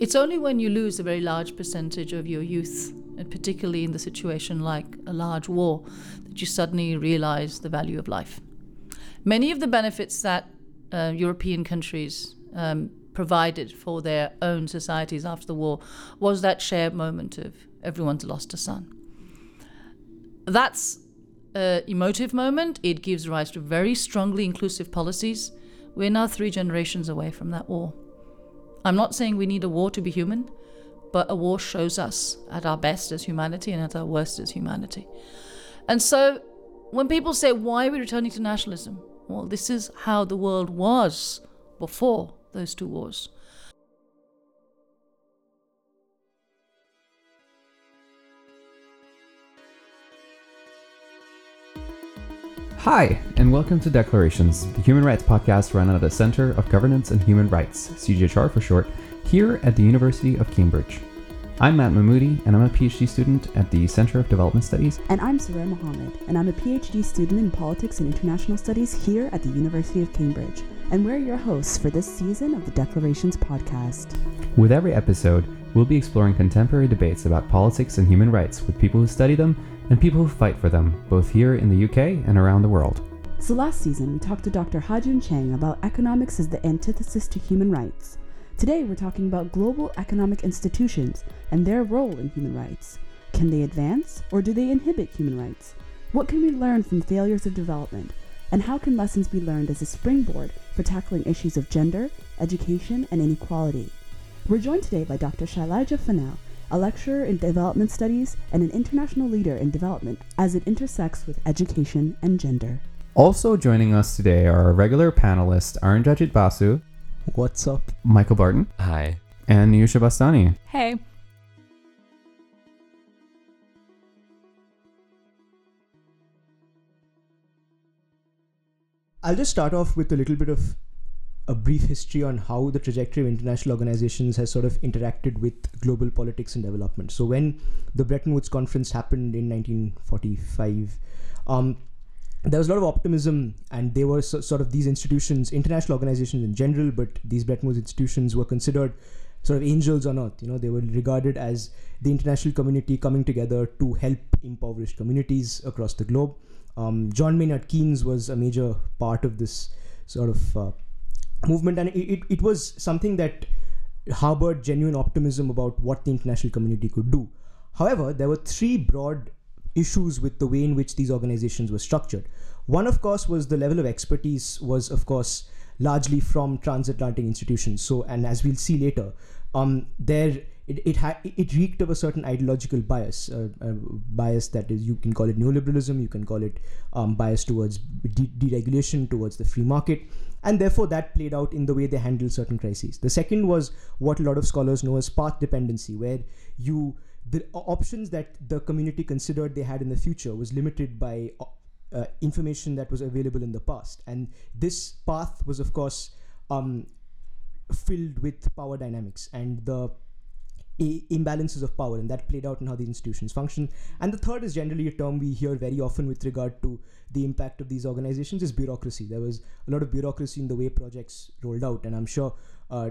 It's only when you lose a very large percentage of your youth, and particularly in the situation like a large war, that you suddenly realize the value of life. Many of the benefits that European countries provided for their own societies after the war was that shared moment of everyone's lost a son. That's an emotive moment. It gives rise to very strongly inclusive policies. We're now 3 generations away from that war. I'm not saying we need a war to be human, but a war shows us at our best as humanity and at our worst as humanity. And so when people say, why are we returning to nationalism? Well, this is how the world was before those two wars. Hi, and welcome to Declarations, the human rights podcast run out of the Center of Governance and Human Rights, CGHR for short, here at the University of Cambridge. I'm Matt Mahmoudi, and I'm a PhD student at the Center of Development Studies. And I'm Sarah Mohammed, and I'm a PhD student in Politics and International Studies here at the University of Cambridge. And we're your hosts for this season of the Declarations podcast. With every episode, we'll be exploring contemporary debates about politics and human rights with people who study them and people who fight for them, both here in the UK and around the world. So last season, we talked to Dr. Ha-Jun Chang about economics as the antithesis to human rights. Today, we're talking about global economic institutions and their role in human rights. Can they advance, or do they inhibit human rights? What can we learn from failures of development? And how can lessons be learned as a springboard for tackling issues of gender, education, and inequality? We're joined today by Dr. Shailaja Fennell, a lecturer in development studies and an international leader in development as it intersects with education and gender. Also joining us today are our regular panelists Arunjajit Basu. What's up? Michael Barton. Hi. And Niyusha Bastani. Hey. I'll just start off with a little bit of a brief history on how the trajectory of international organizations has sort of interacted with global politics and development. So when the Bretton Woods Conference happened in 1945, there was a lot of optimism, and they were sort of these institutions, international organizations in general, but these Bretton Woods institutions were considered sort of angels on earth. You know, they were regarded as the international community coming together to help impoverished communities across the globe. John Maynard Keynes was a major part of this sort of movement, and it was something that harbored genuine optimism about what the international community could do. However, there were 3 broad issues with the way in which these organizations were structured. One, of course, was the level of expertise was, of course, largely from transatlantic institutions. So, and as we'll see later, it reeked of a certain ideological bias, bias that is, you can call it neoliberalism, you can call it bias towards deregulation, towards the free market, and therefore that played out in the way they handled certain crises. The second was what a lot of scholars know as path dependency, where the options that the community considered they had in the future was limited by information that was available in the past, and this path was, of course, filled with power dynamics and the imbalances of power, and that played out in how the institutions function. And the third is generally a term we hear very often with regard to the impact of these organizations is bureaucracy. There was a lot of bureaucracy in the way projects rolled out, and I'm sure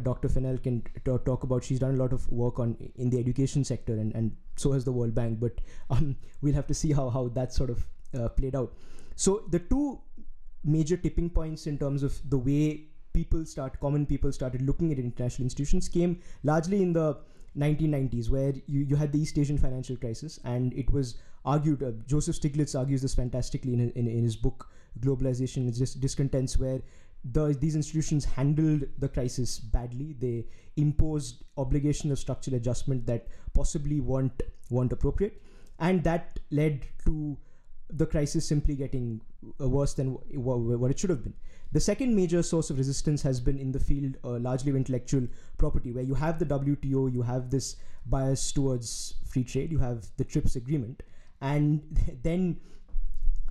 Dr. Fennell can talk about, she's done a lot of work in the education sector, and so has the World Bank, but we'll have to see how that sort of played out. So the 2 major tipping points in terms of the way common people started looking at international institutions came largely in the 1990s, where you had the East Asian financial crisis, and it was argued, Joseph Stiglitz argues this fantastically in his book, Globalization and Its Discontents, where these institutions handled the crisis badly. They imposed obligation of structural adjustment that possibly weren't appropriate, and that led to the crisis simply getting worse than what it should have been. The second major source of resistance has been in the field largely of intellectual property, where you have the WTO, you have this bias towards free trade, you have the TRIPS agreement, and then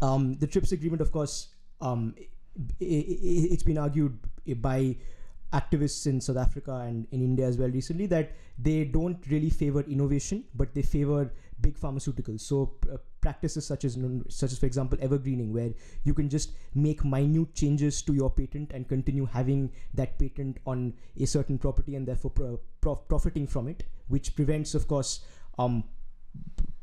the TRIPS agreement, of course, it's been argued by activists in South Africa and in India as well recently that they don't really favor innovation, but they favor big pharmaceuticals. So practices such as, for example, evergreening, where you can just make minute changes to your patent and continue having that patent on a certain property and therefore profiting from it, which prevents, of course,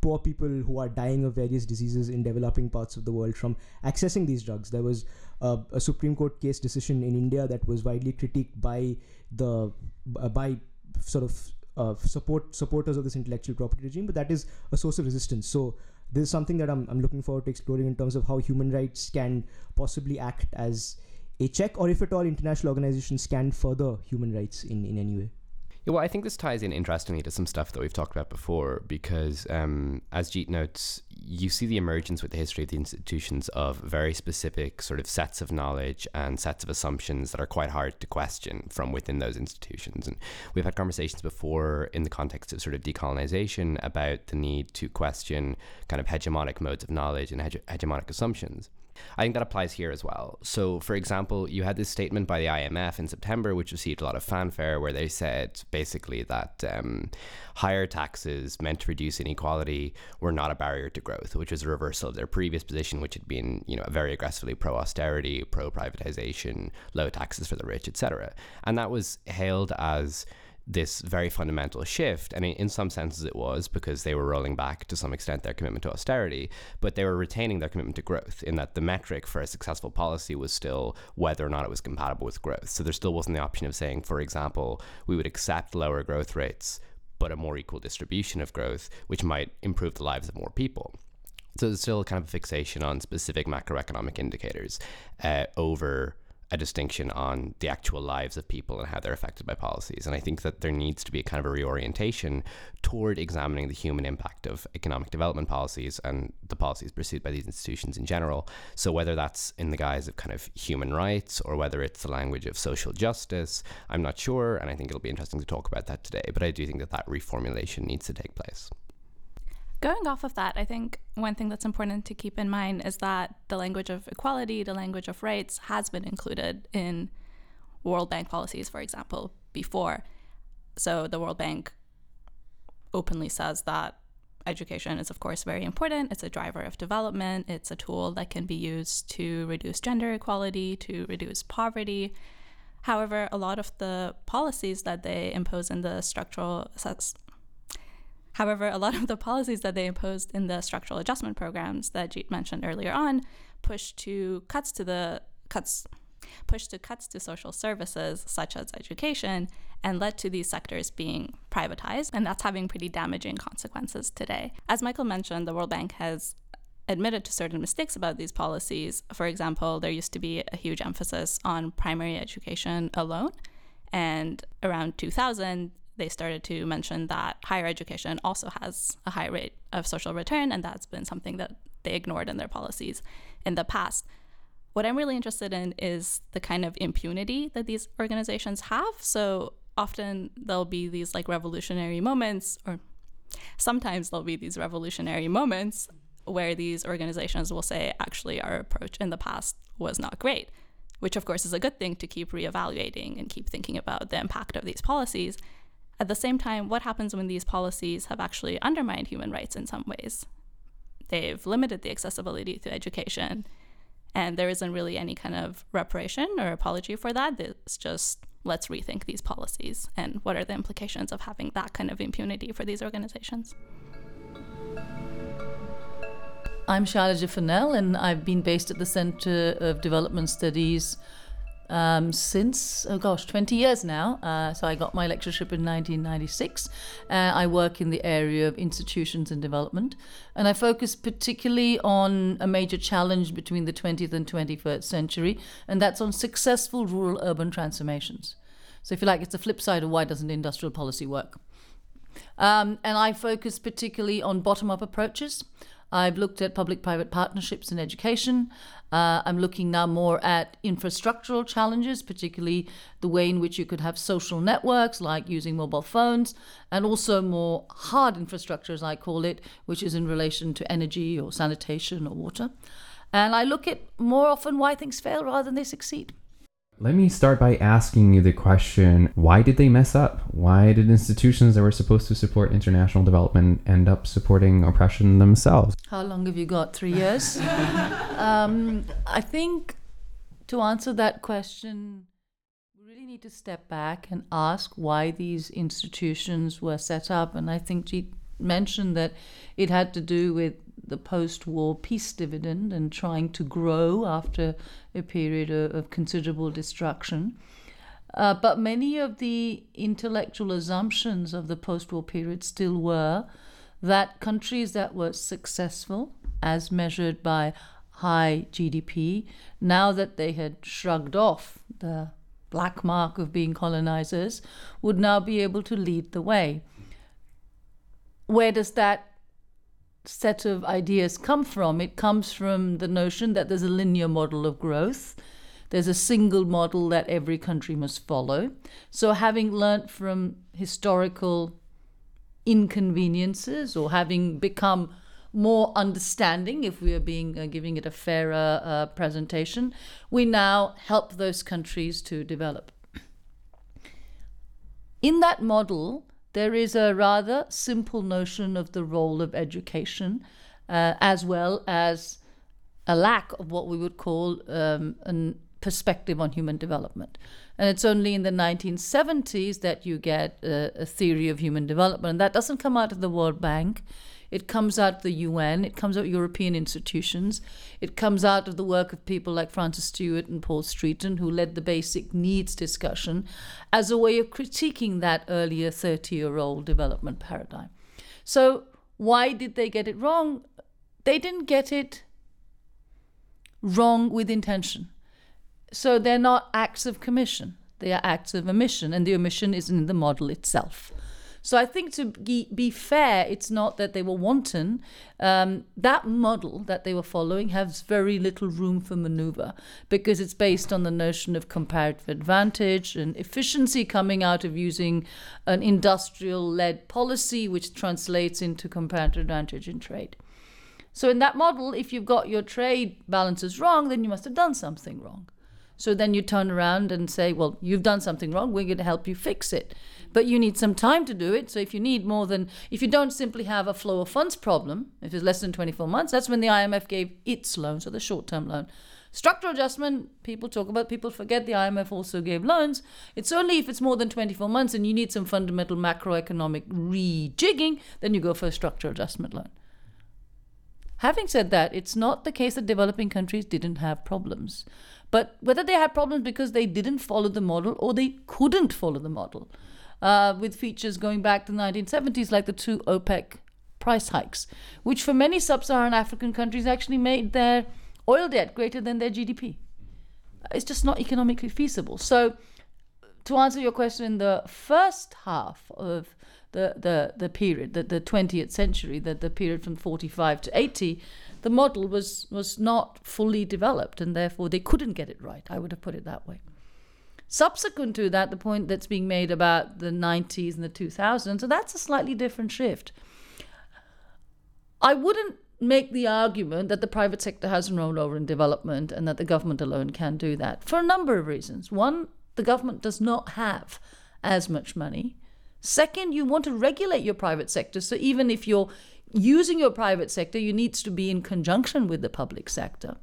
poor people who are dying of various diseases in developing parts of the world from accessing these drugs. There was a Supreme Court case decision in India that was widely critiqued by the supporters of this intellectual property regime, but that is a source of resistance. So this is something that I'm looking forward to exploring in terms of how human rights can possibly act as a check, or if at all international organizations can further human rights in any way. Yeah, well, I think this ties in interestingly to some stuff that we've talked about before, because as Jeet notes, you see the emergence with the history of the institutions of very specific sort of sets of knowledge and sets of assumptions that are quite hard to question from within those institutions. And we've had conversations before in the context of sort of decolonization about the need to question kind of hegemonic modes of knowledge and hegemonic assumptions. I think that applies here as well. So, for example, you had this statement by the IMF in September, which received a lot of fanfare, where they said basically that higher taxes meant to reduce inequality were not a barrier to growth, which was a reversal of their previous position, which had been, you know, very aggressively pro-austerity, pro-privatization, low taxes for the rich, etc. And that was hailed as this very fundamental shift, and in some senses it was, because they were rolling back to some extent their commitment to austerity, but they were retaining their commitment to growth, in that the metric for a successful policy was still whether or not it was compatible with growth. So there still wasn't the option of saying, for example, we would accept lower growth rates but a more equal distribution of growth, which might improve the lives of more people. So there's still kind of a fixation on specific macroeconomic indicators over a distinction on the actual lives of people and how they're affected by policies. And I think that there needs to be a kind of a reorientation toward examining the human impact of economic development policies and the policies pursued by these institutions in general. So whether that's in the guise of kind of human rights or whether it's the language of social justice, I'm not sure. And I think it'll be interesting to talk about that today. But I do think that that reformulation needs to take place. Going off of that, I think one thing that's important to keep in mind is that the language of equality, the language of rights has been included in World Bank policies, for example, before. So the World Bank openly says that education is, of course, very important. It's a driver of development. It's a tool that can be used to reduce gender equality, to reduce poverty. However, a lot of the policies that they impose in the structural adjustment programs that Jeet mentioned earlier on pushed to cuts to social services such as education, and led to these sectors being privatized, and that's having pretty damaging consequences today. As Michael mentioned, the World Bank has admitted to certain mistakes about these policies. For example, there used to be a huge emphasis on primary education alone, and around 2000 they started to mention that higher education also has a high rate of social return, and that's been something that they ignored in their policies in the past. What I'm really interested in is the kind of impunity that these organizations have. So often there'll be these like revolutionary moments, or sometimes there'll be these revolutionary moments where these organizations will say, actually, our approach in the past was not great, which of course is a good thing to keep reevaluating and keep thinking about the impact of these policies. At the same time, what happens when these policies have actually undermined human rights in some ways? They've limited the accessibility to education, and there isn't really any kind of reparation or apology for that. It's just, let's rethink these policies, and what are the implications of having that kind of impunity for these organizations? I'm Shailaja Fennell, and I've been based at the Center of Development Studies since 20 years now. So I got my lectureship in 1996. I work in the area of institutions and development, and I focus particularly on a major challenge between the 20th and 21st century, and that's on successful rural urban transformations. So if you like, it's the flip side of why doesn't industrial policy work. And I focus particularly on bottom-up approaches. I've looked at public-private partnerships in education. I'm looking now more at infrastructural challenges, particularly the way in which you could have social networks, like using mobile phones, and also more hard infrastructure, as I call it, which is in relation to energy or sanitation or water. And I look at more often why things fail rather than they succeed. Let me start by asking you the question, why did they mess up? Why did institutions that were supposed to support international development end up supporting oppression themselves? How long have you got? 3 years? I think to answer that question, we really need to step back and ask why these institutions were set up. And I think she mentioned that it had to do with the post-war peace dividend and trying to grow after a period of considerable destruction. But many of the intellectual assumptions of the post-war period still were that countries that were successful, as measured by high GDP, now that they had shrugged off the black mark of being colonizers, would now be able to lead the way. Where does that set of ideas come from? It comes from the notion that there's a linear model of growth. There's a single model that every country must follow. So having learnt from historical inconveniences, or having become more understanding, if we are being giving it a fairer presentation, we now help those countries to develop. In that model, there is a rather simple notion of the role of education, as well as a lack of what we would call a perspective on human development. And it's only in the 1970s that you get a theory of human development. And that doesn't come out of the World Bank. It comes out of the UN. It comes out of European institutions. It comes out of the work of people like Francis Stewart and Paul Streeton, who led the basic needs discussion as a way of critiquing that earlier 30-year-old development paradigm. So why did they get it wrong? They didn't get it wrong with intention. So they're not acts of commission. They are acts of omission, and the omission is in the model itself. So I think, to be fair, it's not that they were wanton. That model that they were following has very little room for maneuver, because it's based on the notion of comparative advantage and efficiency coming out of using an industrial-led policy, which translates into comparative advantage in trade. So in that model, if you've got your trade balances wrong, then you must have done something wrong. So then you turn around and say, well, you've done something wrong, we're going to help you fix it. But you need some time to do it. So if you need more than, if you don't simply have a flow of funds problem, if it's less than 24 months, that's when the IMF gave its loan, so the short-term loan. Structural adjustment, people talk about, people forget the IMF also gave loans. It's only if it's more than 24 months and you need some fundamental macroeconomic rejigging, then you go for a structural adjustment loan. Having said that, it's not the case that developing countries didn't have problems. But whether they had problems because they didn't follow the model or they couldn't follow the model, with features going back to the 1970s, like the two OPEC price hikes, which for many sub-Saharan African countries actually made their oil debt greater than their GDP. It's just not economically feasible. So to answer your question, in the first half of the period, the 20th century, the period from 45 to 80, the model was not fully developed, and therefore they couldn't get it right. I would have put it that way. Subsequent to that, the point that's being made about the 90s and the 2000s, so that's a slightly different shift. I wouldn't make the argument that the private sector hasn't rolled over in development and that the government alone can do that, for a number of reasons. One, the government does not have as much money. Second, you want to regulate your private sector, so even if you're using your private sector, you need to be in conjunction with the public sector.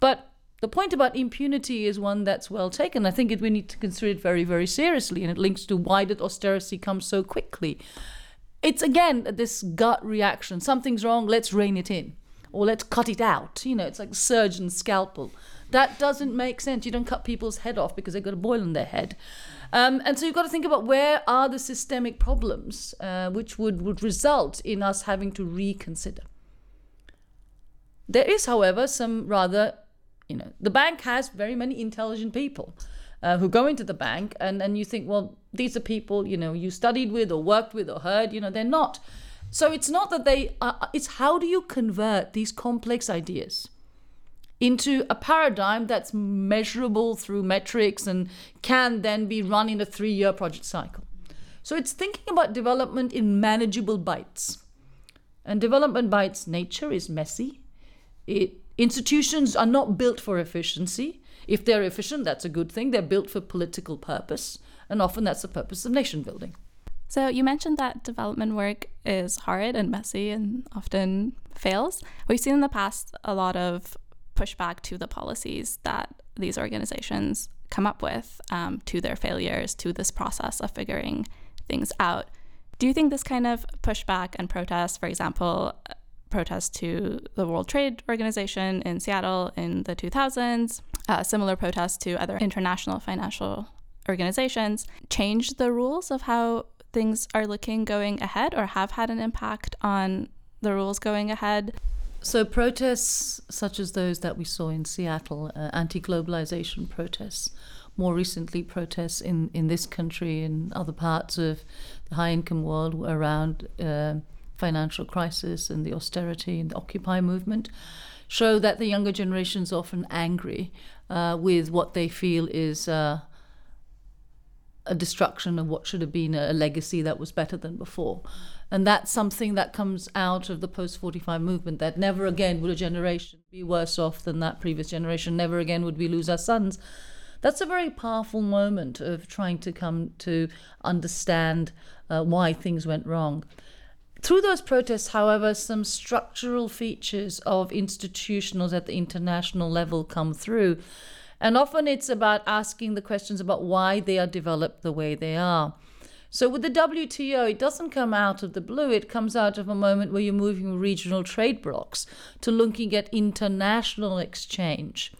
But the point about impunity is one that's well taken. I think we need to consider it very, very seriously, and it links to why did austerity come so quickly. It's, again, this gut reaction. Something's wrong, let's rein it in, or let's cut it out. You know, it's like surgeon's scalpel. That doesn't make sense. You don't cut people's head off because they've got a boil on their head. And so you've got to think about where are the systemic problems which would result in us having to reconsider. There is, however, some rather... You know, the bank has very many intelligent people who go into the bank, and you think, well, these are people, you know, you studied with or worked with or heard, you know, they're not. So it's not that they are, it's how do you convert these complex ideas into a paradigm that's measurable through metrics and can then be run in a 3-year project cycle. So it's thinking about development in manageable bites. And development by its nature is messy. Institutions are not built for efficiency. If they're efficient, that's a good thing. They're built for political purpose, and often that's the purpose of nation building. So you mentioned that development work is hard and messy and often fails. We've seen in the past a lot of pushback to the policies that these organizations come up with, to their failures, to this process of figuring things out. Do you think this kind of pushback and protest, for example, protest to the World Trade Organization in Seattle in the 2000s, similar protests to other international financial organizations, changed the rules of how things are looking going ahead, or have had an impact on the rules going ahead? So protests such as those that we saw in Seattle, anti-globalization protests, more recently protests in this country and other parts of the high-income world around financial crisis and the austerity and the Occupy movement, show that the younger generation is often angry with what they feel is a destruction of what should have been a legacy that was better than before. And that's something that comes out of the post-45 movement, that never again would a generation be worse off than that previous generation, never again would we lose our sons. That's a very powerful moment of trying to come to understand why things went wrong. Through those protests, however, some structural features of institutionals at the international level come through. And often it's about asking the questions about why they are developed the way they are. So with the WTO, it doesn't come out of the blue. It comes out of a moment where you're moving regional trade blocks to looking at international exchange.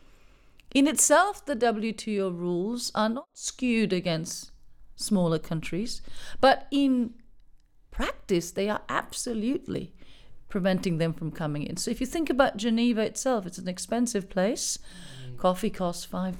In itself, the WTO rules are not skewed against smaller countries, but in practice, they are absolutely preventing them from coming in. So if you think about Geneva itself, it's an expensive place. Coffee costs £5.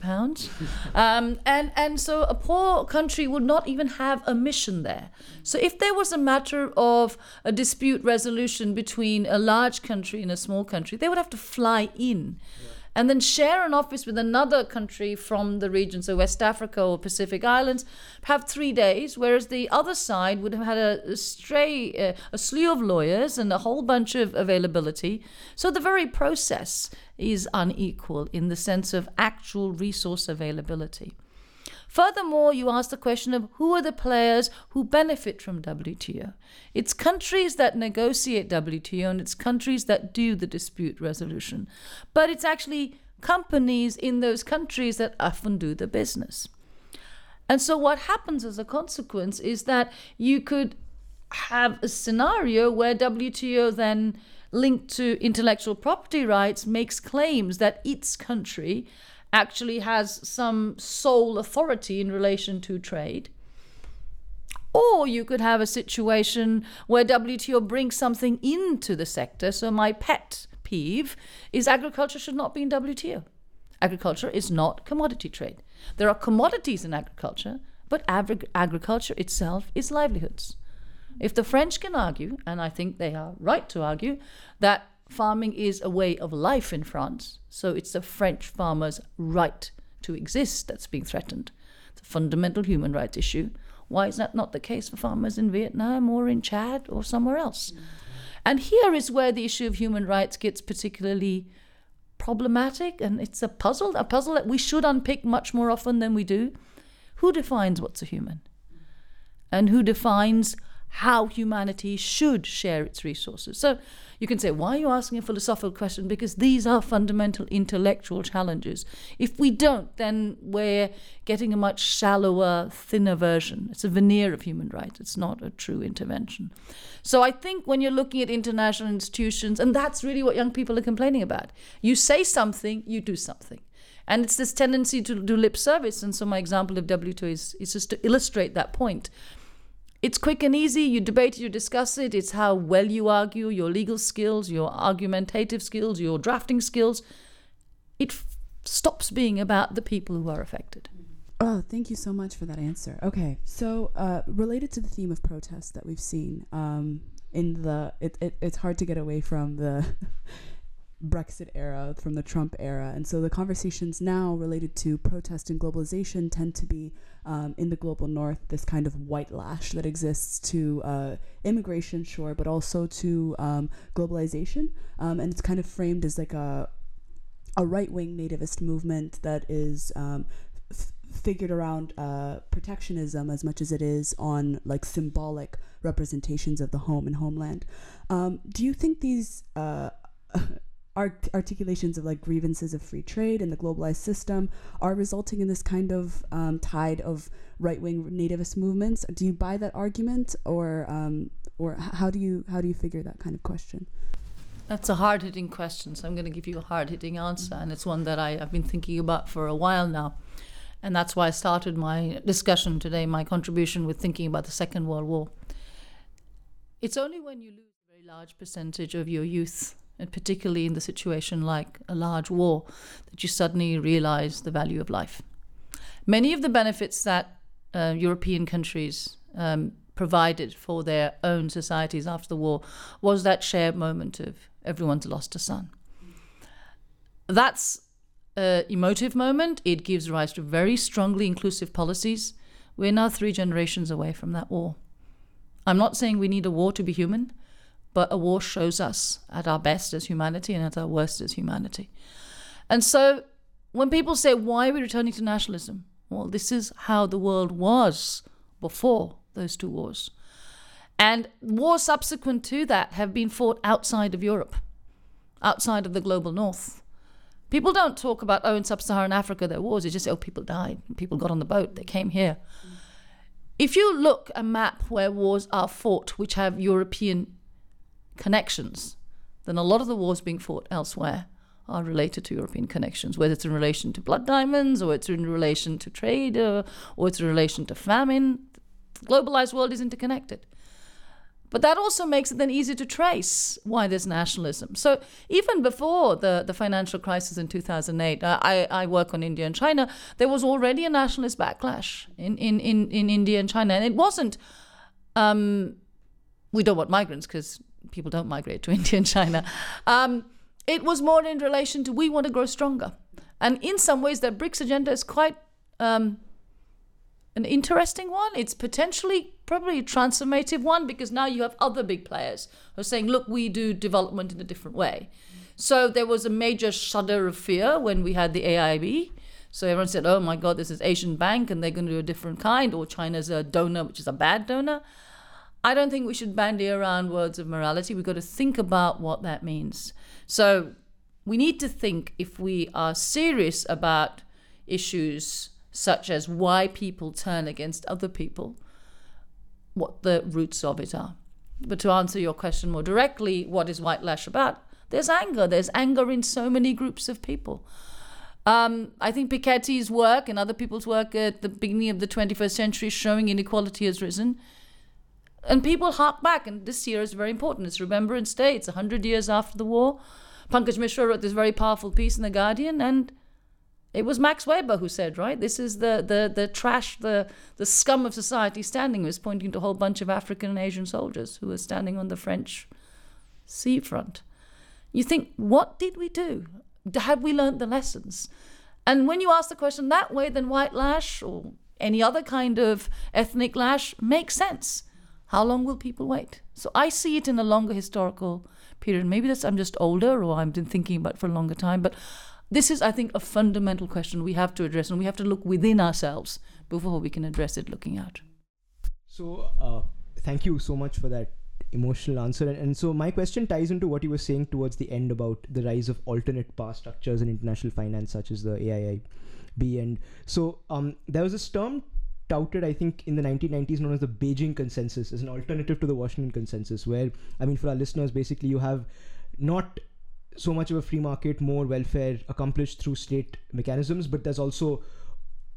And so a poor country would not even have a mission there. So if there was a matter of a dispute resolution between a large country and a small country, they would have to fly in. Yeah. And then share an office with another country from the region, so West Africa or Pacific Islands, have 3 days, whereas the other side would have had a slew of lawyers and a whole bunch of availability. So the very process is unequal in the sense of actual resource availability. Furthermore, you ask the question of who are the players who benefit from WTO. It's countries that negotiate WTO and it's countries that do the dispute resolution. But it's actually companies in those countries that often do the business. And so what happens as a consequence is that you could have a scenario where WTO then linked to intellectual property rights makes claims that its country actually has some sole authority in relation to trade. Or you could have a situation where WTO brings something into the sector. So my pet peeve is agriculture should not be in WTO. Agriculture is not commodity trade. There are commodities in agriculture, but agriculture itself is livelihoods. If the French can argue, and I think they are right to argue, that farming is a way of life in France, so it's the French farmer's right to exist that's being threatened. It's a fundamental human rights issue. Why is that not the case for farmers in Vietnam or in Chad or somewhere else? Mm-hmm. And here is where the issue of human rights gets particularly problematic, and it's a puzzle that we should unpick much more often than we do. Who defines what's a human? And who defines how humanity should share its resources? So you can say, why are you asking a philosophical question? Because these are fundamental intellectual challenges. If we don't, then we're getting a much shallower, thinner version. It's a veneer of human rights. It's not a true intervention. So I think when you're looking at international institutions, and that's really what young people are complaining about. You say something, you do something. And it's this tendency to do lip service. And so my example of WTO is just to illustrate that point. It's quick and easy, you debate it, you discuss it, it's how well you argue, your legal skills, your argumentative skills, your drafting skills. It stops being about the people who are affected. Oh, thank you so much for that answer. Okay, so related to the theme of protest that we've seen, it's hard to get away from the Brexit era, from the Trump era. And so the conversations now related to protest and globalization tend to be in the global north, this kind of white lash that exists to immigration, sure, but also to globalization. And it's kind of framed as like a a right-wing nativist movement that is figured around protectionism as much as it is on like symbolic representations of the home and homeland. Do you think these articulations of like grievances of free trade and the globalized system are resulting in this kind of tide of right-wing nativist movements? Do you buy that argument, or how do you figure that kind of question? That's a hard-hitting question, so I'm going to give you a hard-hitting answer, and it's one that I've been thinking about for a while now. And that's why I started my discussion today, my contribution, with thinking about the Second World War. It's only when you lose a very large percentage of your youth, and particularly in the situation like a large war, that you suddenly realize the value of life. Many of the benefits that European countries provided for their own societies after the war was that shared moment of everyone's lost a son. That's an emotive moment. It gives rise to very strongly inclusive policies. We're now 3 generations away from that war. I'm not saying we need a war to be human, but a war shows us at our best as humanity and at our worst as humanity. And so when people say, why are we returning to nationalism? Well, this is how the world was before those two wars. And wars subsequent to that have been fought outside of Europe, outside of the global north. People don't talk about, oh, in sub-Saharan Africa there were wars. It's just, oh, people died. People got on the boat. They came here. Mm. If you look at a map where wars are fought which have European connections, then a lot of the wars being fought elsewhere are related to European connections, whether it's in relation to blood diamonds, or it's in relation to trade, or it's in relation to famine. The globalized world is interconnected. But that also makes it then easy to trace why there's nationalism. So even before the financial crisis in 2008, I work on India and China, there was already a nationalist backlash in India and China. And it wasn't, we don't want migrants because people don't migrate to India and China. It was more in relation to, we want to grow stronger. And in some ways, that BRICS agenda is quite an interesting one. It's potentially probably a transformative one, because now you have other big players who are saying, look, we do development in a different way. So there was a major shudder of fear when we had the AIIB. So everyone said, oh my God, this is Asian Bank and they're going to do a different kind, or China's a donor, which is a bad donor. I don't think we should bandy around words of morality. We've got to think about what that means. So we need to think, if we are serious about issues such as why people turn against other people, what the roots of it are. But to answer your question more directly, what is white lash about? There's anger. There's anger in so many groups of people. I think Piketty's work and other people's work at the beginning of the 21st century showing inequality has risen. And people hark back, and this year is very important. It's Remembrance Day. It's 100 years after the war. Pankaj Mishra wrote this very powerful piece in The Guardian, and it was Max Weber who said, right, this is the trash, the scum of society standing. He was pointing to a whole bunch of African and Asian soldiers who were standing on the French seafront. You think, what did we do? Had we learned the lessons? And when you ask the question that way, then white lash or any other kind of ethnic lash makes sense. How long will people wait? So I see it in a longer historical period. Maybe that's, I'm just older, or I've been thinking about it for a longer time, but this is, I think, a fundamental question we have to address, and we have to look within ourselves before we can address it looking out. So thank you so much for that emotional answer. And so my question ties into what you were saying towards the end about the rise of alternate power structures in international finance, such as the AIIB. And so there was this term touted, I think, in the 1990s known as the Beijing Consensus, as an alternative to the Washington Consensus, where, I mean, for our listeners, basically you have not so much of a free market, more welfare accomplished through state mechanisms, but there's also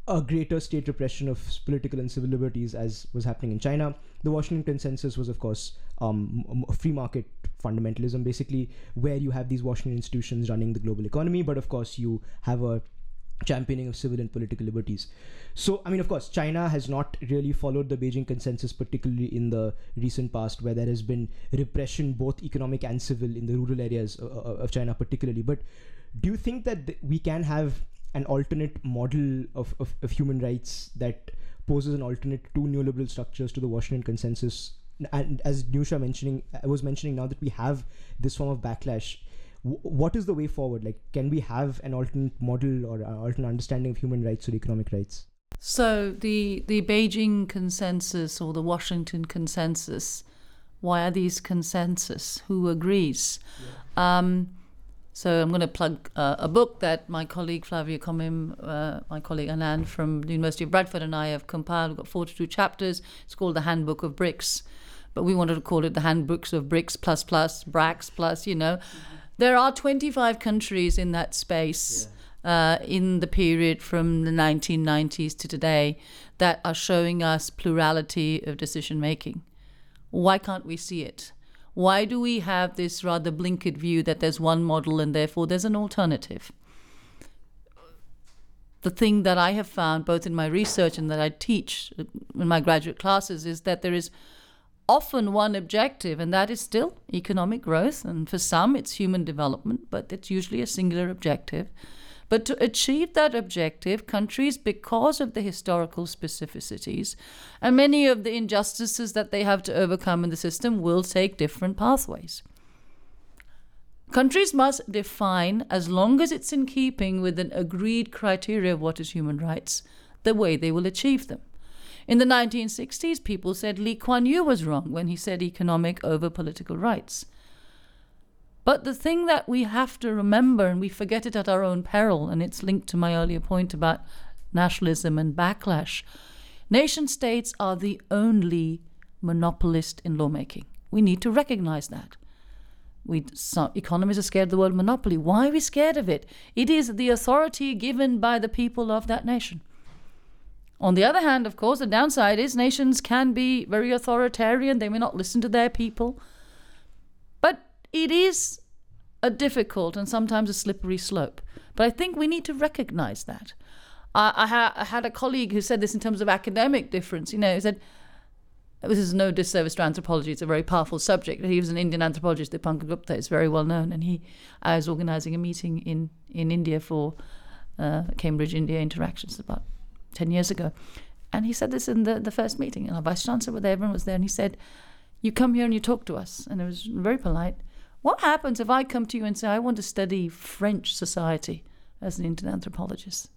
a greater state repression of political and civil liberties, as was happening in China. The Washington Consensus was, of course, free market fundamentalism, basically, where you have these Washington institutions running the global economy, but of course you have a championing of civil and political liberties. So, I mean, of course, China has not really followed the Beijing Consensus, particularly in the recent past, where there has been repression, both economic and civil, in the rural areas of China particularly. But do you think that we can have an alternate model of human rights that poses an alternate to neoliberal structures, to the Washington Consensus? And as Niyusha was mentioning now, that we have this form of backlash, what is the way forward? Like, can we have an alternate model or alternate understanding of human rights or economic rights? So the Beijing Consensus or the Washington Consensus, why are these consensus? Who agrees? Yeah. So I'm going to plug a book that my colleague Flavia Comim, my colleague Anand from the University of Bradford and I have compiled. We've got 42 chapters. It's called The Handbook of BRICS. But we wanted to call it The Handbooks of BRICS plus, BRACS plus, you know. Mm-hmm. There are 25 countries in that space in the period from the 1990s to today that are showing us plurality of decision-making. Why can't we see it? Why do we have this rather blinkered view that there's one model and therefore there's an alternative? The thing that I have found both in my research and that I teach in my graduate classes is that there is often one objective, and that is still economic growth, and for some it's human development, but it's usually a singular objective. But to achieve that objective, countries, because of the historical specificities and many of the injustices that they have to overcome in the system, will take different pathways. Countries must define, as long as it's in keeping with an agreed criteria of what is human rights, the way they will achieve them. In the 1960s, people said Lee Kuan Yew was wrong when he said economic over political rights. But the thing that we have to remember, and we forget it at our own peril, and it's linked to my earlier point about nationalism and backlash, nation states are the only monopolist in lawmaking. We need to recognize that. Economists are scared of the word monopoly. Why are we scared of it? It is the authority given by the people of that nation. On the other hand, of course, the downside is nations can be very authoritarian. They may not listen to their people. It is a difficult and sometimes a slippery slope, but I think we need to recognize that. I had a colleague who said this in terms of academic difference. You know, he said, this is no disservice to anthropology, it's a very powerful subject. He was an Indian anthropologist, Dipankar Gupta, is very well known, and I was organizing a meeting in India for Cambridge India Interactions about 10 years ago. And he said this in the first meeting, and our vice chancellor was there, everyone was there, and he said, you come here and you talk to us. And it was very polite. What happens if I come to you and say, I want to study French society as an Indian anthropologist?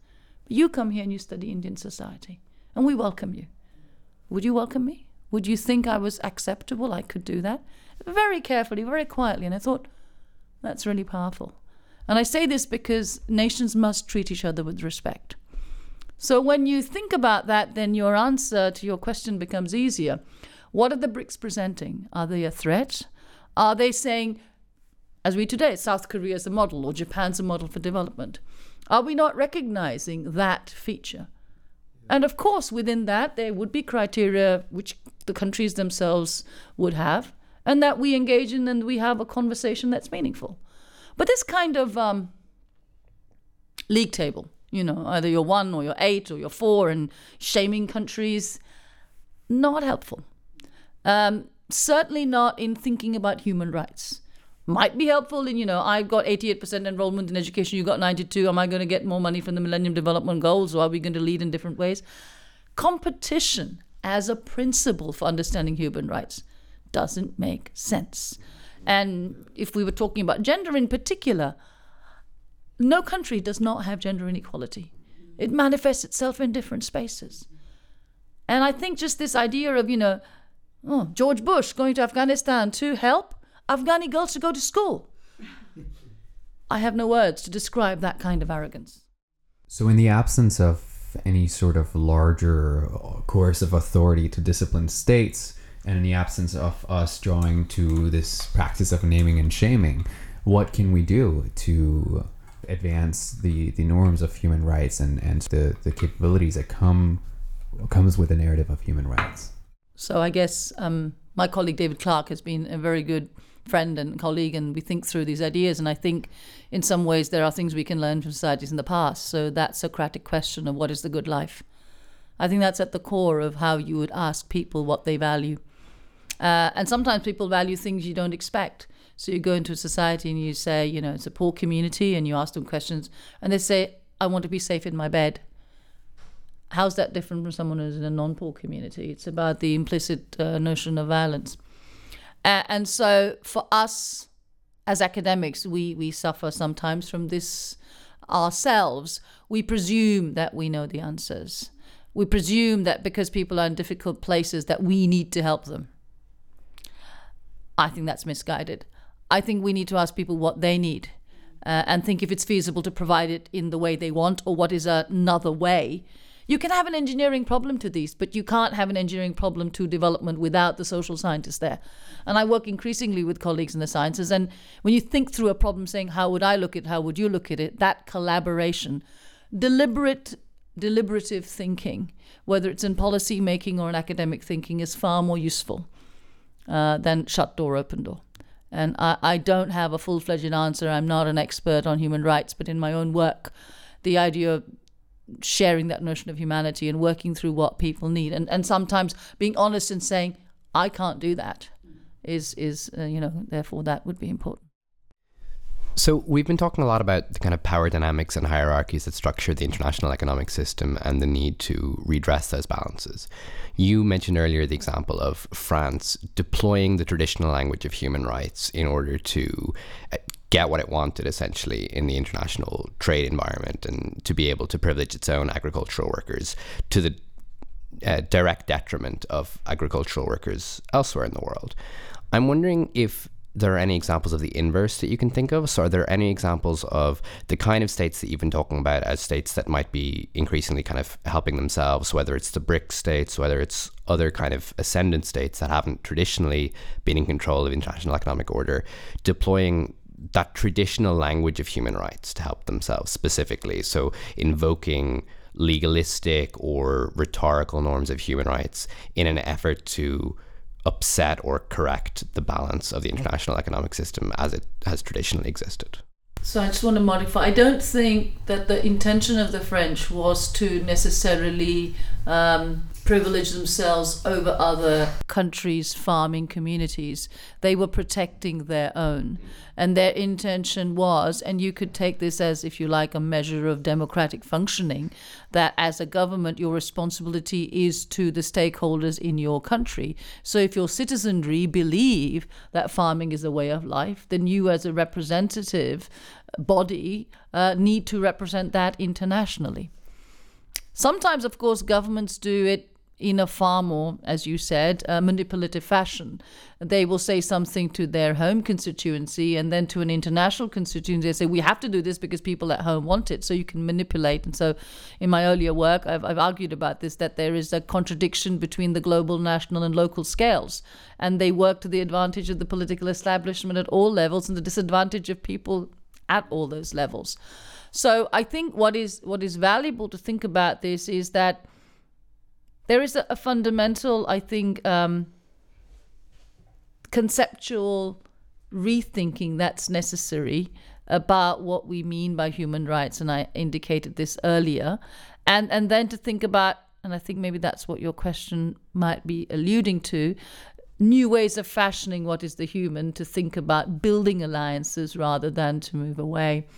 You come here and you study Indian society, and we welcome you. Would you welcome me? Would you think I was acceptable? I could do that? Very carefully, very quietly. And I thought, that's really powerful. And I say this because nations must treat each other with respect. So when you think about that, then your answer to your question becomes easier. What are the BRICS presenting? Are they a threat? Are they saying, as we today, South Korea is a model or Japan's a model for development? Are we not recognizing that feature? And of course, within that, there would be criteria which the countries themselves would have, and that we engage in and we have a conversation that's meaningful. But this kind of league table, you know, either you're 1 or you're 8 or you're 4 and shaming countries, not helpful. Certainly not in thinking about human rights. Might be helpful in, you know, I've got 88% enrollment in education, you got 92, am I going to get more money from the Millennium Development Goals, or are we going to lead in different ways? Competition as a principle for understanding human rights doesn't make sense. And if we were talking about gender in particular, no country does not have gender inequality. It manifests itself in different spaces. And I think just this idea of, you know, oh, George Bush going to Afghanistan to help Afghani girls to go to school. I have no words to describe that kind of arrogance. So in the absence of any sort of larger coercive authority to discipline states, and in the absence of us drawing to this practice of naming and shaming, what can we do to advance the norms of human rights and the capabilities that comes with the narrative of human rights? So I guess my colleague David Clark has been a very good friend and colleague, and we think through these ideas, and I think in some ways there are things we can learn from societies in the past. So that Socratic question of what is the good life, I think that's at the core of how you would ask people what they value. And sometimes people value things you don't expect. So you go into a society and you say, you know, it's a poor community, and you ask them questions, and they say, I want to be safe in my bed. How's that different from someone who's in a non-poor community? It's about the implicit notion of violence. And so for us as academics, we suffer sometimes from this ourselves. We presume that we know the answers. We presume that because people are in difficult places that we need to help them. I think that's misguided. I think we need to ask people what they need and think if it's feasible to provide it in the way they want or what is another way. You can have an engineering problem to these, but you can't have an engineering problem to development without the social scientists there. And I work increasingly with colleagues in the sciences, and when you think through a problem saying, how would I look at it, how would you look at it, that collaboration, deliberative thinking, whether it's in policy making or in academic thinking, is far more useful than shut door, open door. And I don't have a full-fledged answer. I'm not an expert on human rights, but in my own work, the idea of sharing that notion of humanity and working through what people need, and sometimes being honest and saying, I can't do that, is therefore that would be important. So we've been talking a lot about the kind of power dynamics and hierarchies that structure the international economic system and the need to redress those balances. You mentioned earlier the example of France deploying the traditional language of human rights in order to get what it wanted, essentially, in the international trade environment and to be able to privilege its own agricultural workers to the direct detriment of agricultural workers elsewhere in the world. I'm wondering if there are any examples of the inverse that you can think of? So are there any examples of the kind of states that you've been talking about as states that might be increasingly kind of helping themselves, whether it's the BRICS states, whether it's other kind of ascendant states that haven't traditionally been in control of international economic order, deploying that traditional language of human rights to help themselves specifically? So invoking legalistic or rhetorical norms of human rights in an effort to upset or correct the balance of the international economic system as it has traditionally existed. So I just want to modify. I don't think that the intention of the French was to necessarily privilege themselves over other countries' farming communities. They were protecting their own. And their intention was, and you could take this as, if you like, a measure of democratic functioning, that as a government, your responsibility is to the stakeholders in your country. So if your citizenry believe that farming is a way of life, then you as a representative body need to represent that internationally. Sometimes, of course, governments do it in a far more, as you said, manipulative fashion. They will say something to their home constituency and then to an international constituency. They say, we have to do this because people at home want it, so you can manipulate. And so in my earlier work, I've argued about this, that there is a contradiction between the global, national and local scales. And they work to the advantage of the political establishment at all levels and the disadvantage of people at all those levels. So I think what is valuable to think about this is that there is a fundamental, I think, conceptual rethinking that's necessary about what we mean by human rights, and I indicated this earlier, and then to think about, and I think maybe that's what your question might be alluding to, new ways of fashioning what is the human, to think about building alliances rather than to move away.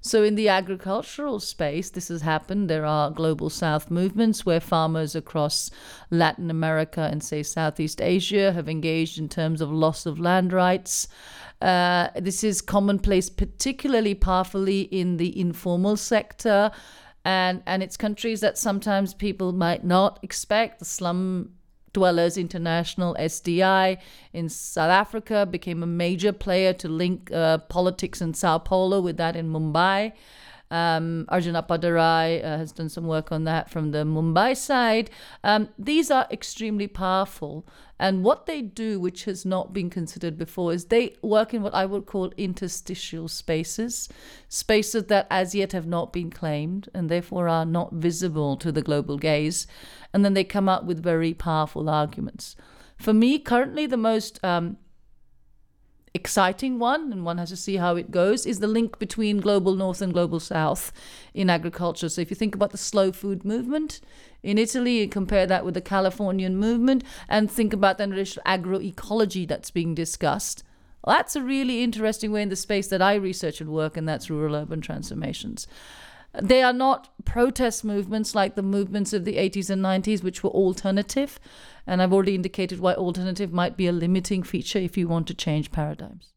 So in the agricultural space, this has happened. There are global south movements where farmers across Latin America and, say, Southeast Asia have engaged in terms of loss of land rights. This is commonplace, particularly powerfully in the informal sector. And it's countries that sometimes people might not expect. The Slum Dwellers International, SDI, in South Africa became a major player to link politics in Sao Paulo with that in Mumbai. Arjun Appadurai has done some work on that from the Mumbai side. These are extremely powerful. And what they do, which has not been considered before, is they work in what I would call interstitial spaces, spaces that as yet have not been claimed and therefore are not visible to the global gaze. And then they come up with very powerful arguments. For me, currently the most exciting one, and one has to see how it goes, is the link between global north and global south in agriculture. So if you think about the slow food movement in Italy, you compare that with the Californian movement and think about the traditional agroecology that's being discussed. Well, that's a really interesting way in the space that I research and work, and that's rural urban transformations. They are not protest movements like the movements of the 80s and 90s, which were alternative. And I've already indicated why alternative might be a limiting feature if you want to change paradigms.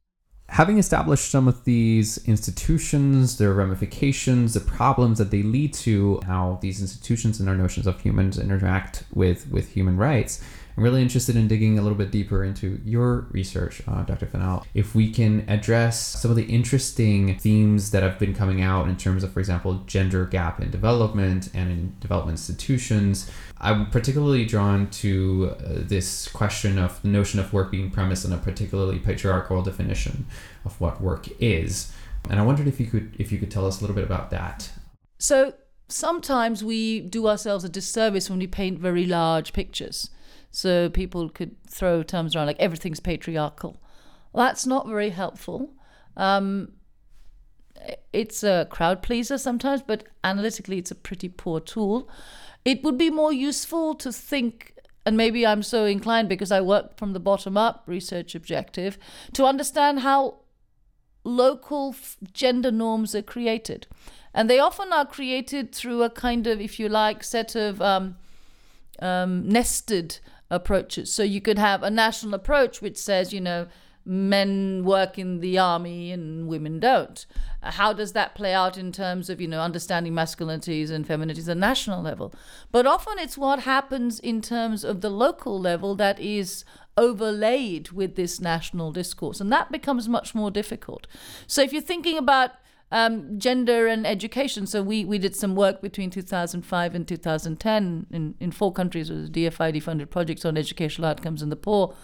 Having established some of these institutions, their ramifications, the problems that they lead to, how these institutions and our notions of humans interact with human rights, I'm really interested in digging a little bit deeper into your research, Dr. Fennell. If we can address some of the interesting themes that have been coming out in terms of, for example, gender gap in development and in development institutions, I'm particularly drawn to this question of the notion of work being premised on a particularly patriarchal definition of what work is. And I wondered if you could tell us a little bit about that. So sometimes we do ourselves a disservice when we paint very large pictures. So people could throw terms around like everything's patriarchal. Well, that's not very helpful. It's a crowd pleaser sometimes, but analytically it's a pretty poor tool. It would be more useful to think, and maybe I'm so inclined because I work from the bottom up research objective, to understand how local gender norms are created. And they often are created through a kind of, if you like, set of nested approaches. So you could have a national approach which says, you know, men work in the army and women don't. How does that play out in terms of, you know, understanding masculinities and feminities at national level? But often it's what happens in terms of the local level that is overlaid with this national discourse. And that becomes much more difficult. So if you're thinking about gender and education. So we did some work between 2005 and 2010 in 4 countries with DFID funded projects on educational outcomes and the poor.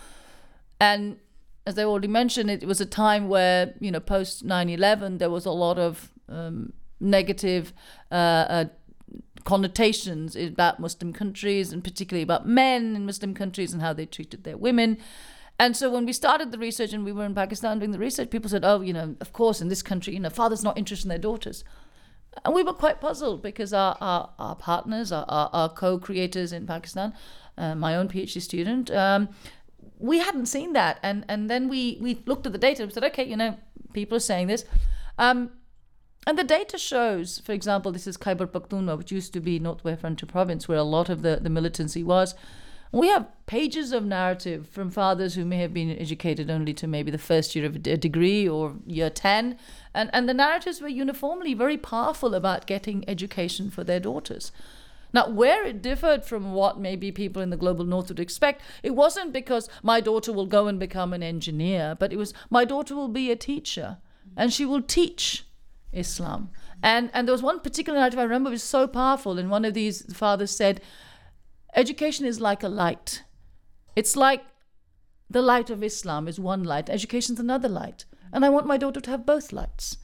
And as I already mentioned, it was a time where, you know, post 9/11, there was a lot of negative connotations about Muslim countries and particularly about men in Muslim countries and how they treated their women. And so when we started the research and we were in Pakistan doing the research, people said, oh, you know, of course, in this country, you know, fathers not interested in their daughters. And we were quite puzzled because our partners, our co-creators in Pakistan, my own PhD student, we hadn't seen that. And then we looked at the data and said, okay, you know, people are saying this. And the data shows, for example, this is Khyber Pakhtunkhwa, which used to be Northwest Frontier Province, where a lot of the militancy was. We have pages of narrative from fathers who may have been educated only to maybe the first year of a degree or year 10. And the narratives were uniformly very powerful about getting education for their daughters. Now, where it differed from what maybe people in the global north would expect, it wasn't because my daughter will go and become an engineer, but it was my daughter will be a teacher and she will teach Islam. And there was one particular narrative I remember was so powerful. And one of these fathers said, education is like a light. It's like the light of Islam is one light. Education is another light. And I want my daughter to have both lights.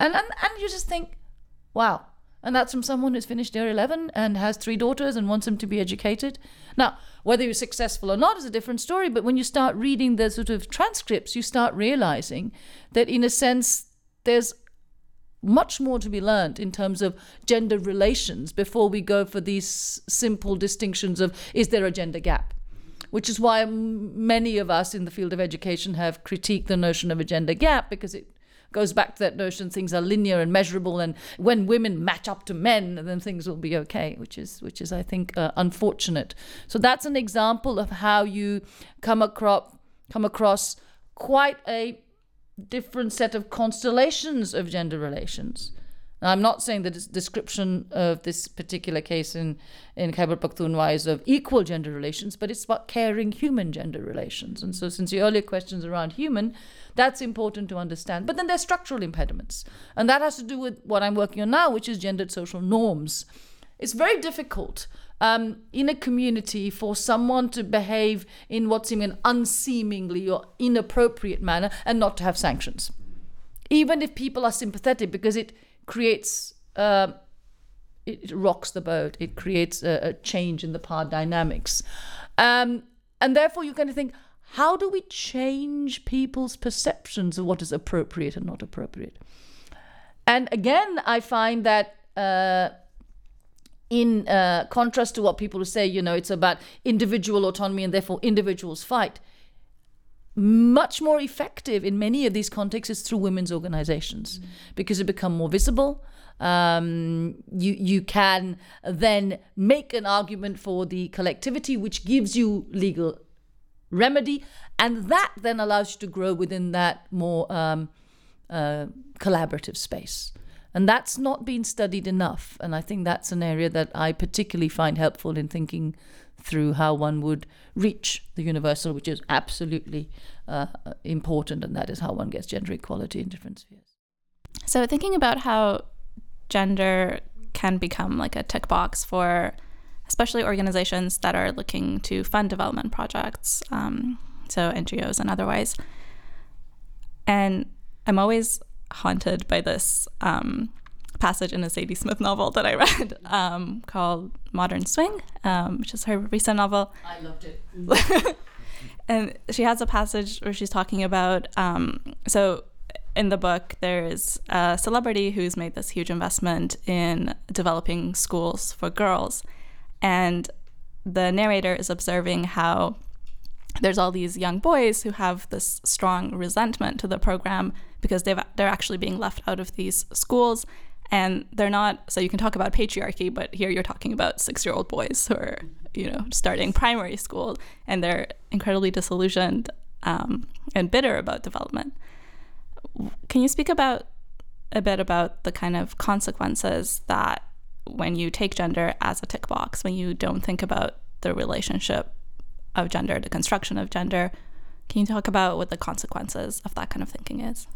And you just think, wow. And that's from someone who's finished year 11 and has 3 daughters and wants them to be educated. Now, whether you're successful or not is a different story. But when you start reading the sort of transcripts, you start realizing that in a sense, there's much more to be learned in terms of gender relations before we go for these simple distinctions of, is there a gender gap? Which is why many of us in the field of education have critiqued the notion of a gender gap, because it goes back to that notion things are linear and measurable, and when women match up to men, then things will be okay, which is I think unfortunate. So that's an example of how you come across quite a different set of constellations of gender relations. Now, I'm not saying the description of this particular case in Khyber Pakhtunkhwa is of equal gender relations, but it's about caring human gender relations. And so since your earlier questions around human, that's important to understand. But then there's structural impediments. And that has to do with what I'm working on now, which is gendered social norms. It's very difficult in a community for someone to behave in what seems an unseemingly or inappropriate manner and not to have sanctions, even if people are sympathetic, because it creates, it rocks the boat, it creates a change in the power dynamics. And therefore you kind of think, how do we change people's perceptions of what is appropriate and not appropriate? And again, I find that in contrast to what people say, you know, it's about individual autonomy and therefore individuals fight. Much more effective in many of these contexts is through women's organizations, because it become more visible. You can then make an argument for the collectivity, which gives you legal remedy, and that then allows you to grow within that more collaborative space. And that's not been studied enough, and I think that's an area that I particularly find helpful in thinking through how one would reach the universal, which is absolutely important, and that is how one gets gender equality in different spheres. So thinking about how gender can become like a tick box for especially organizations that are looking to fund development projects, so NGOs and otherwise. And I'm always haunted by this passage in a Zadie Smith novel that I read called Modern Swing, which is her recent novel. I loved it. And she has a passage where she's talking about, so in the book, there's a celebrity who's made this huge investment in developing schools for girls. And the narrator is observing how there's all these young boys who have this strong resentment to the program because they're actually being left out of these schools. And they're not, so you can talk about patriarchy, but here you're talking about 6-year-old boys who are, you know, starting primary school, and they're incredibly disillusioned and bitter about development. Can you speak about a bit about the kind of consequences that when you take gender as a tick box, when you don't think about the relationship of gender, the construction of gender, can you talk about what the consequences of that kind of thinking is?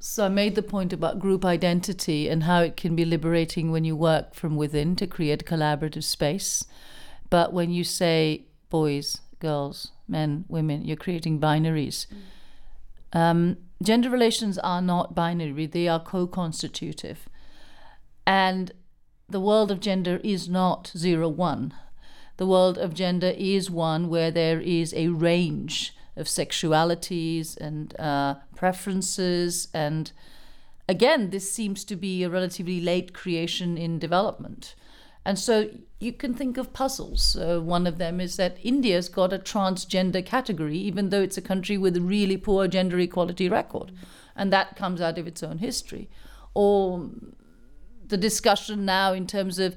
So I made the point about group identity and how it can be liberating when you work from within to create collaborative space. But when you say boys, girls, men, women, you're creating binaries. Gender relations are not binary, they are co-constitutive. And the world of gender is not 0-1. The world of gender is one where there is a range of sexualities and preferences. And again, this seems to be a relatively late creation in development. And so you can think of puzzles. One of them is that India's got a transgender category, even though it's a country with a really poor gender equality record. And that comes out of its own history. Or the discussion now in terms of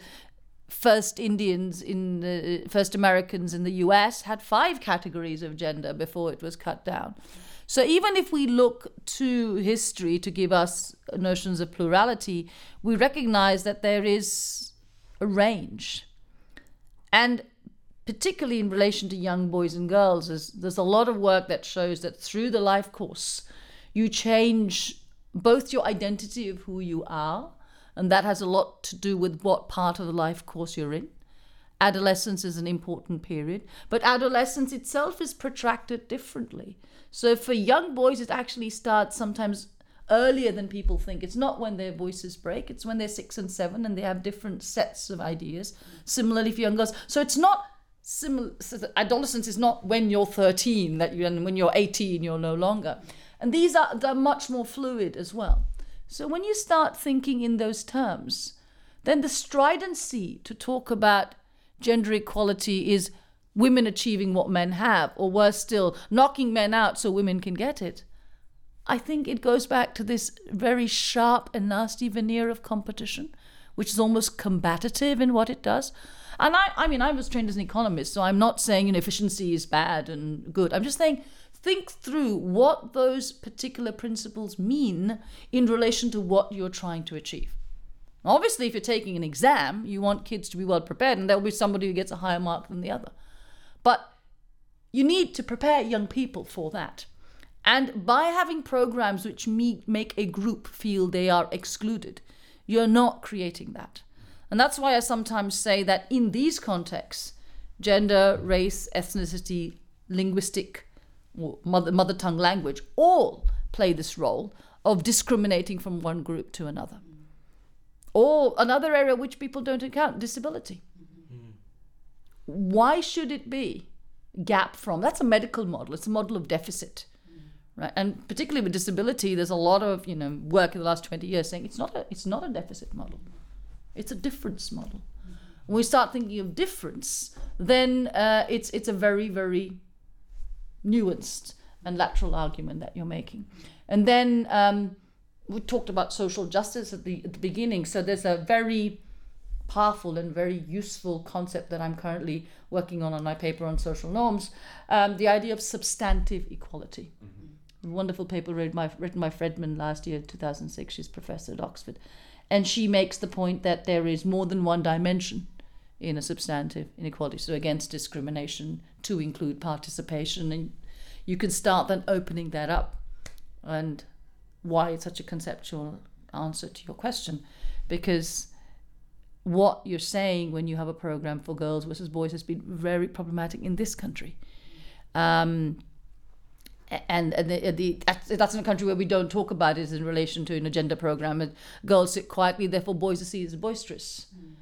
first Americans in the US had 5 categories of gender before it was cut down. So even if we look to history to give us notions of plurality, we recognize that there is a range. And particularly in relation to young boys and girls, there's a lot of work that shows that through the life course, you change both your identity of who you are, and that has a lot to do with what part of the life course you're in. Adolescence is an important period, but adolescence itself is protracted differently. So for young boys, it actually starts sometimes earlier than people think. It's not when their voices break, it's when they're 6 and 7 and they have different sets of ideas. Similarly for young girls. So it's not similar, so adolescence is not when you're 13 and when you're 18, you're no longer. And these are much more fluid as well. So when you start thinking in those terms, then the stridency to talk about gender equality is women achieving what men have, or worse still, knocking men out so women can get it. I think it goes back to this very sharp and nasty veneer of competition, which is almost combative in what it does. And I was trained as an economist, so I'm not saying efficiency is bad and good. I'm just saying, think through what those particular principles mean in relation to what you're trying to achieve. Obviously, if you're taking an exam, you want kids to be well prepared, and there'll be somebody who gets a higher mark than the other. But you need to prepare young people for that. And by having programs which make a group feel they are excluded, you're not creating that. And that's why I sometimes say that in these contexts, gender, race, ethnicity, linguistic, or mother tongue language, all play this role of discriminating from one group to another. Or another area which people don't account, disability. Why should it be gap from? That's a medical model. It's a model of deficit, right? And particularly with disability, there's a lot of work in the last 20 years saying it's not a deficit model. It's a difference model. When we start thinking of difference, then it's a very, very nuanced and lateral argument that you're making. And then we talked about social justice at the beginning. So there's a very powerful and very useful concept that I'm currently working on my paper on social norms, the idea of substantive equality. Mm-hmm. A wonderful paper written by Fredman last year, 2006. She's professor at Oxford. And she makes the point that there is more than one dimension in a substantive inequality. So against discrimination, to include participation, and you can start then opening that up. And why it's such a conceptual answer to your question, because what you're saying when you have a program for girls versus boys has been very problematic in this country. That's in a country where we don't talk about it in relation to an agenda program. And girls sit quietly, therefore boys are seen as boisterous. Mm.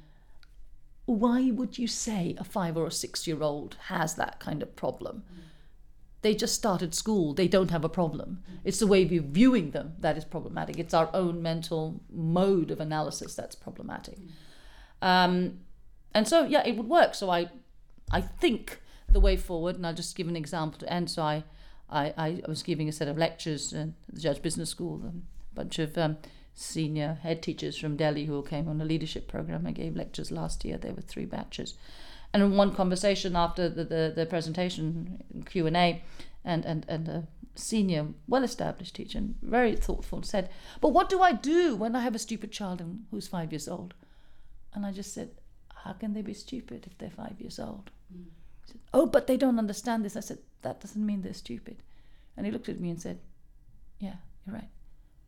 Why would you say a 5 or a 6-year-old has that kind of problem? Mm. They just started school. They don't have a problem. It's the way we're viewing them that is problematic. It's our own mental mode of analysis that's problematic. And so, yeah, it would work. So I think the way forward, and I'll just give an example to end. So I was giving a set of lectures at the Judge Business School, a bunch of senior head teachers from Delhi who came on a leadership program. I gave lectures last year. There were 3 batches. And in one conversation after the presentation, Q&A, and a senior, well-established teacher, and very thoughtful, said, but what do I do when I have a stupid child who's 5 years old? And I just said, how can they be stupid if they're 5 years old? Mm. He said, oh, but they don't understand this. I said, that doesn't mean they're stupid. And he looked at me and said, yeah, you're right.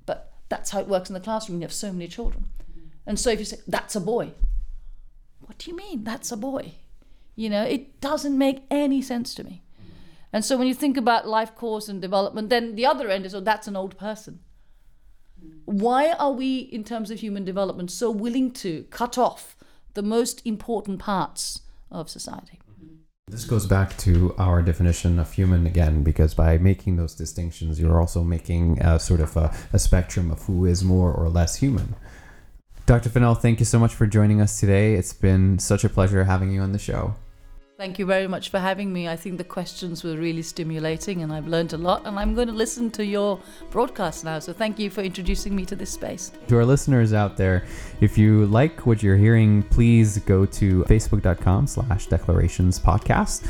But that's how it works in the classroom. You have so many children. Mm. And so if you say, that's a boy. What do you mean, that's a boy? You know, it doesn't make any sense to me. Mm-hmm. And so when you think about life course and development, then the other end is, oh, that's an old person. Mm-hmm. Why are we, in terms of human development, so willing to cut off the most important parts of society? Mm-hmm. This goes back to our definition of human again, because by making those distinctions, you're also making a spectrum of who is more or less human. Dr. Fennell, thank you so much for joining us today. It's been such a pleasure having you on the show. Thank you very much for having me. I think the questions were really stimulating and I've learned a lot, and I'm going to listen to your broadcast now. So thank you for introducing me to this space. To our listeners out there, if you like what you're hearing, please go to facebook.com/declarationspodcast.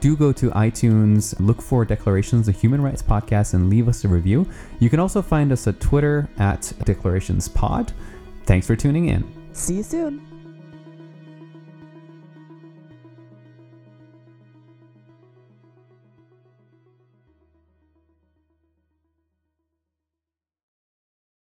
Do go to iTunes, look for Declarations, the Human Rights Podcast, and leave us a review. You can also find us at Twitter @DeclarationsPod. Thanks for tuning in. See you soon.